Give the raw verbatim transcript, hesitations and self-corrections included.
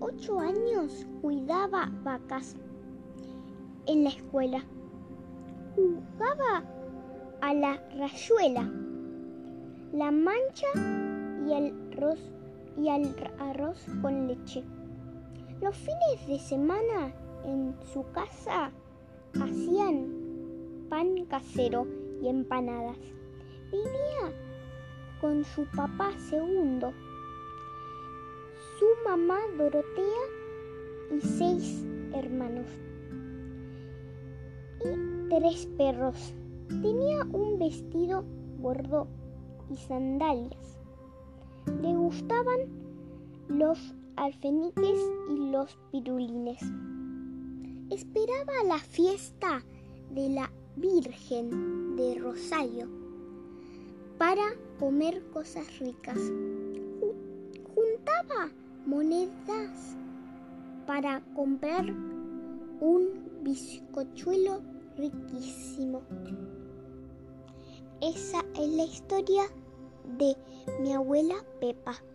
ocho años cuidaba vacas en la escuela. Jugaba a la rayuela, la mancha y al arroz, y al arroz con leche. Los fines de semana en su casa hacían pan casero y empanadas. Vivía con su papá Segundo, su mamá Dorotea y seis hermanos y tres perros. Tenía un vestido gordo y sandalias. Le gustaban los alfeniques y los pirulines. Esperaba la fiesta de la Virgen de Rosario para comer cosas ricas. Juntaba monedas para comprar un bizcochuelo riquísimo. Esa es la historia de mi abuela Pepa.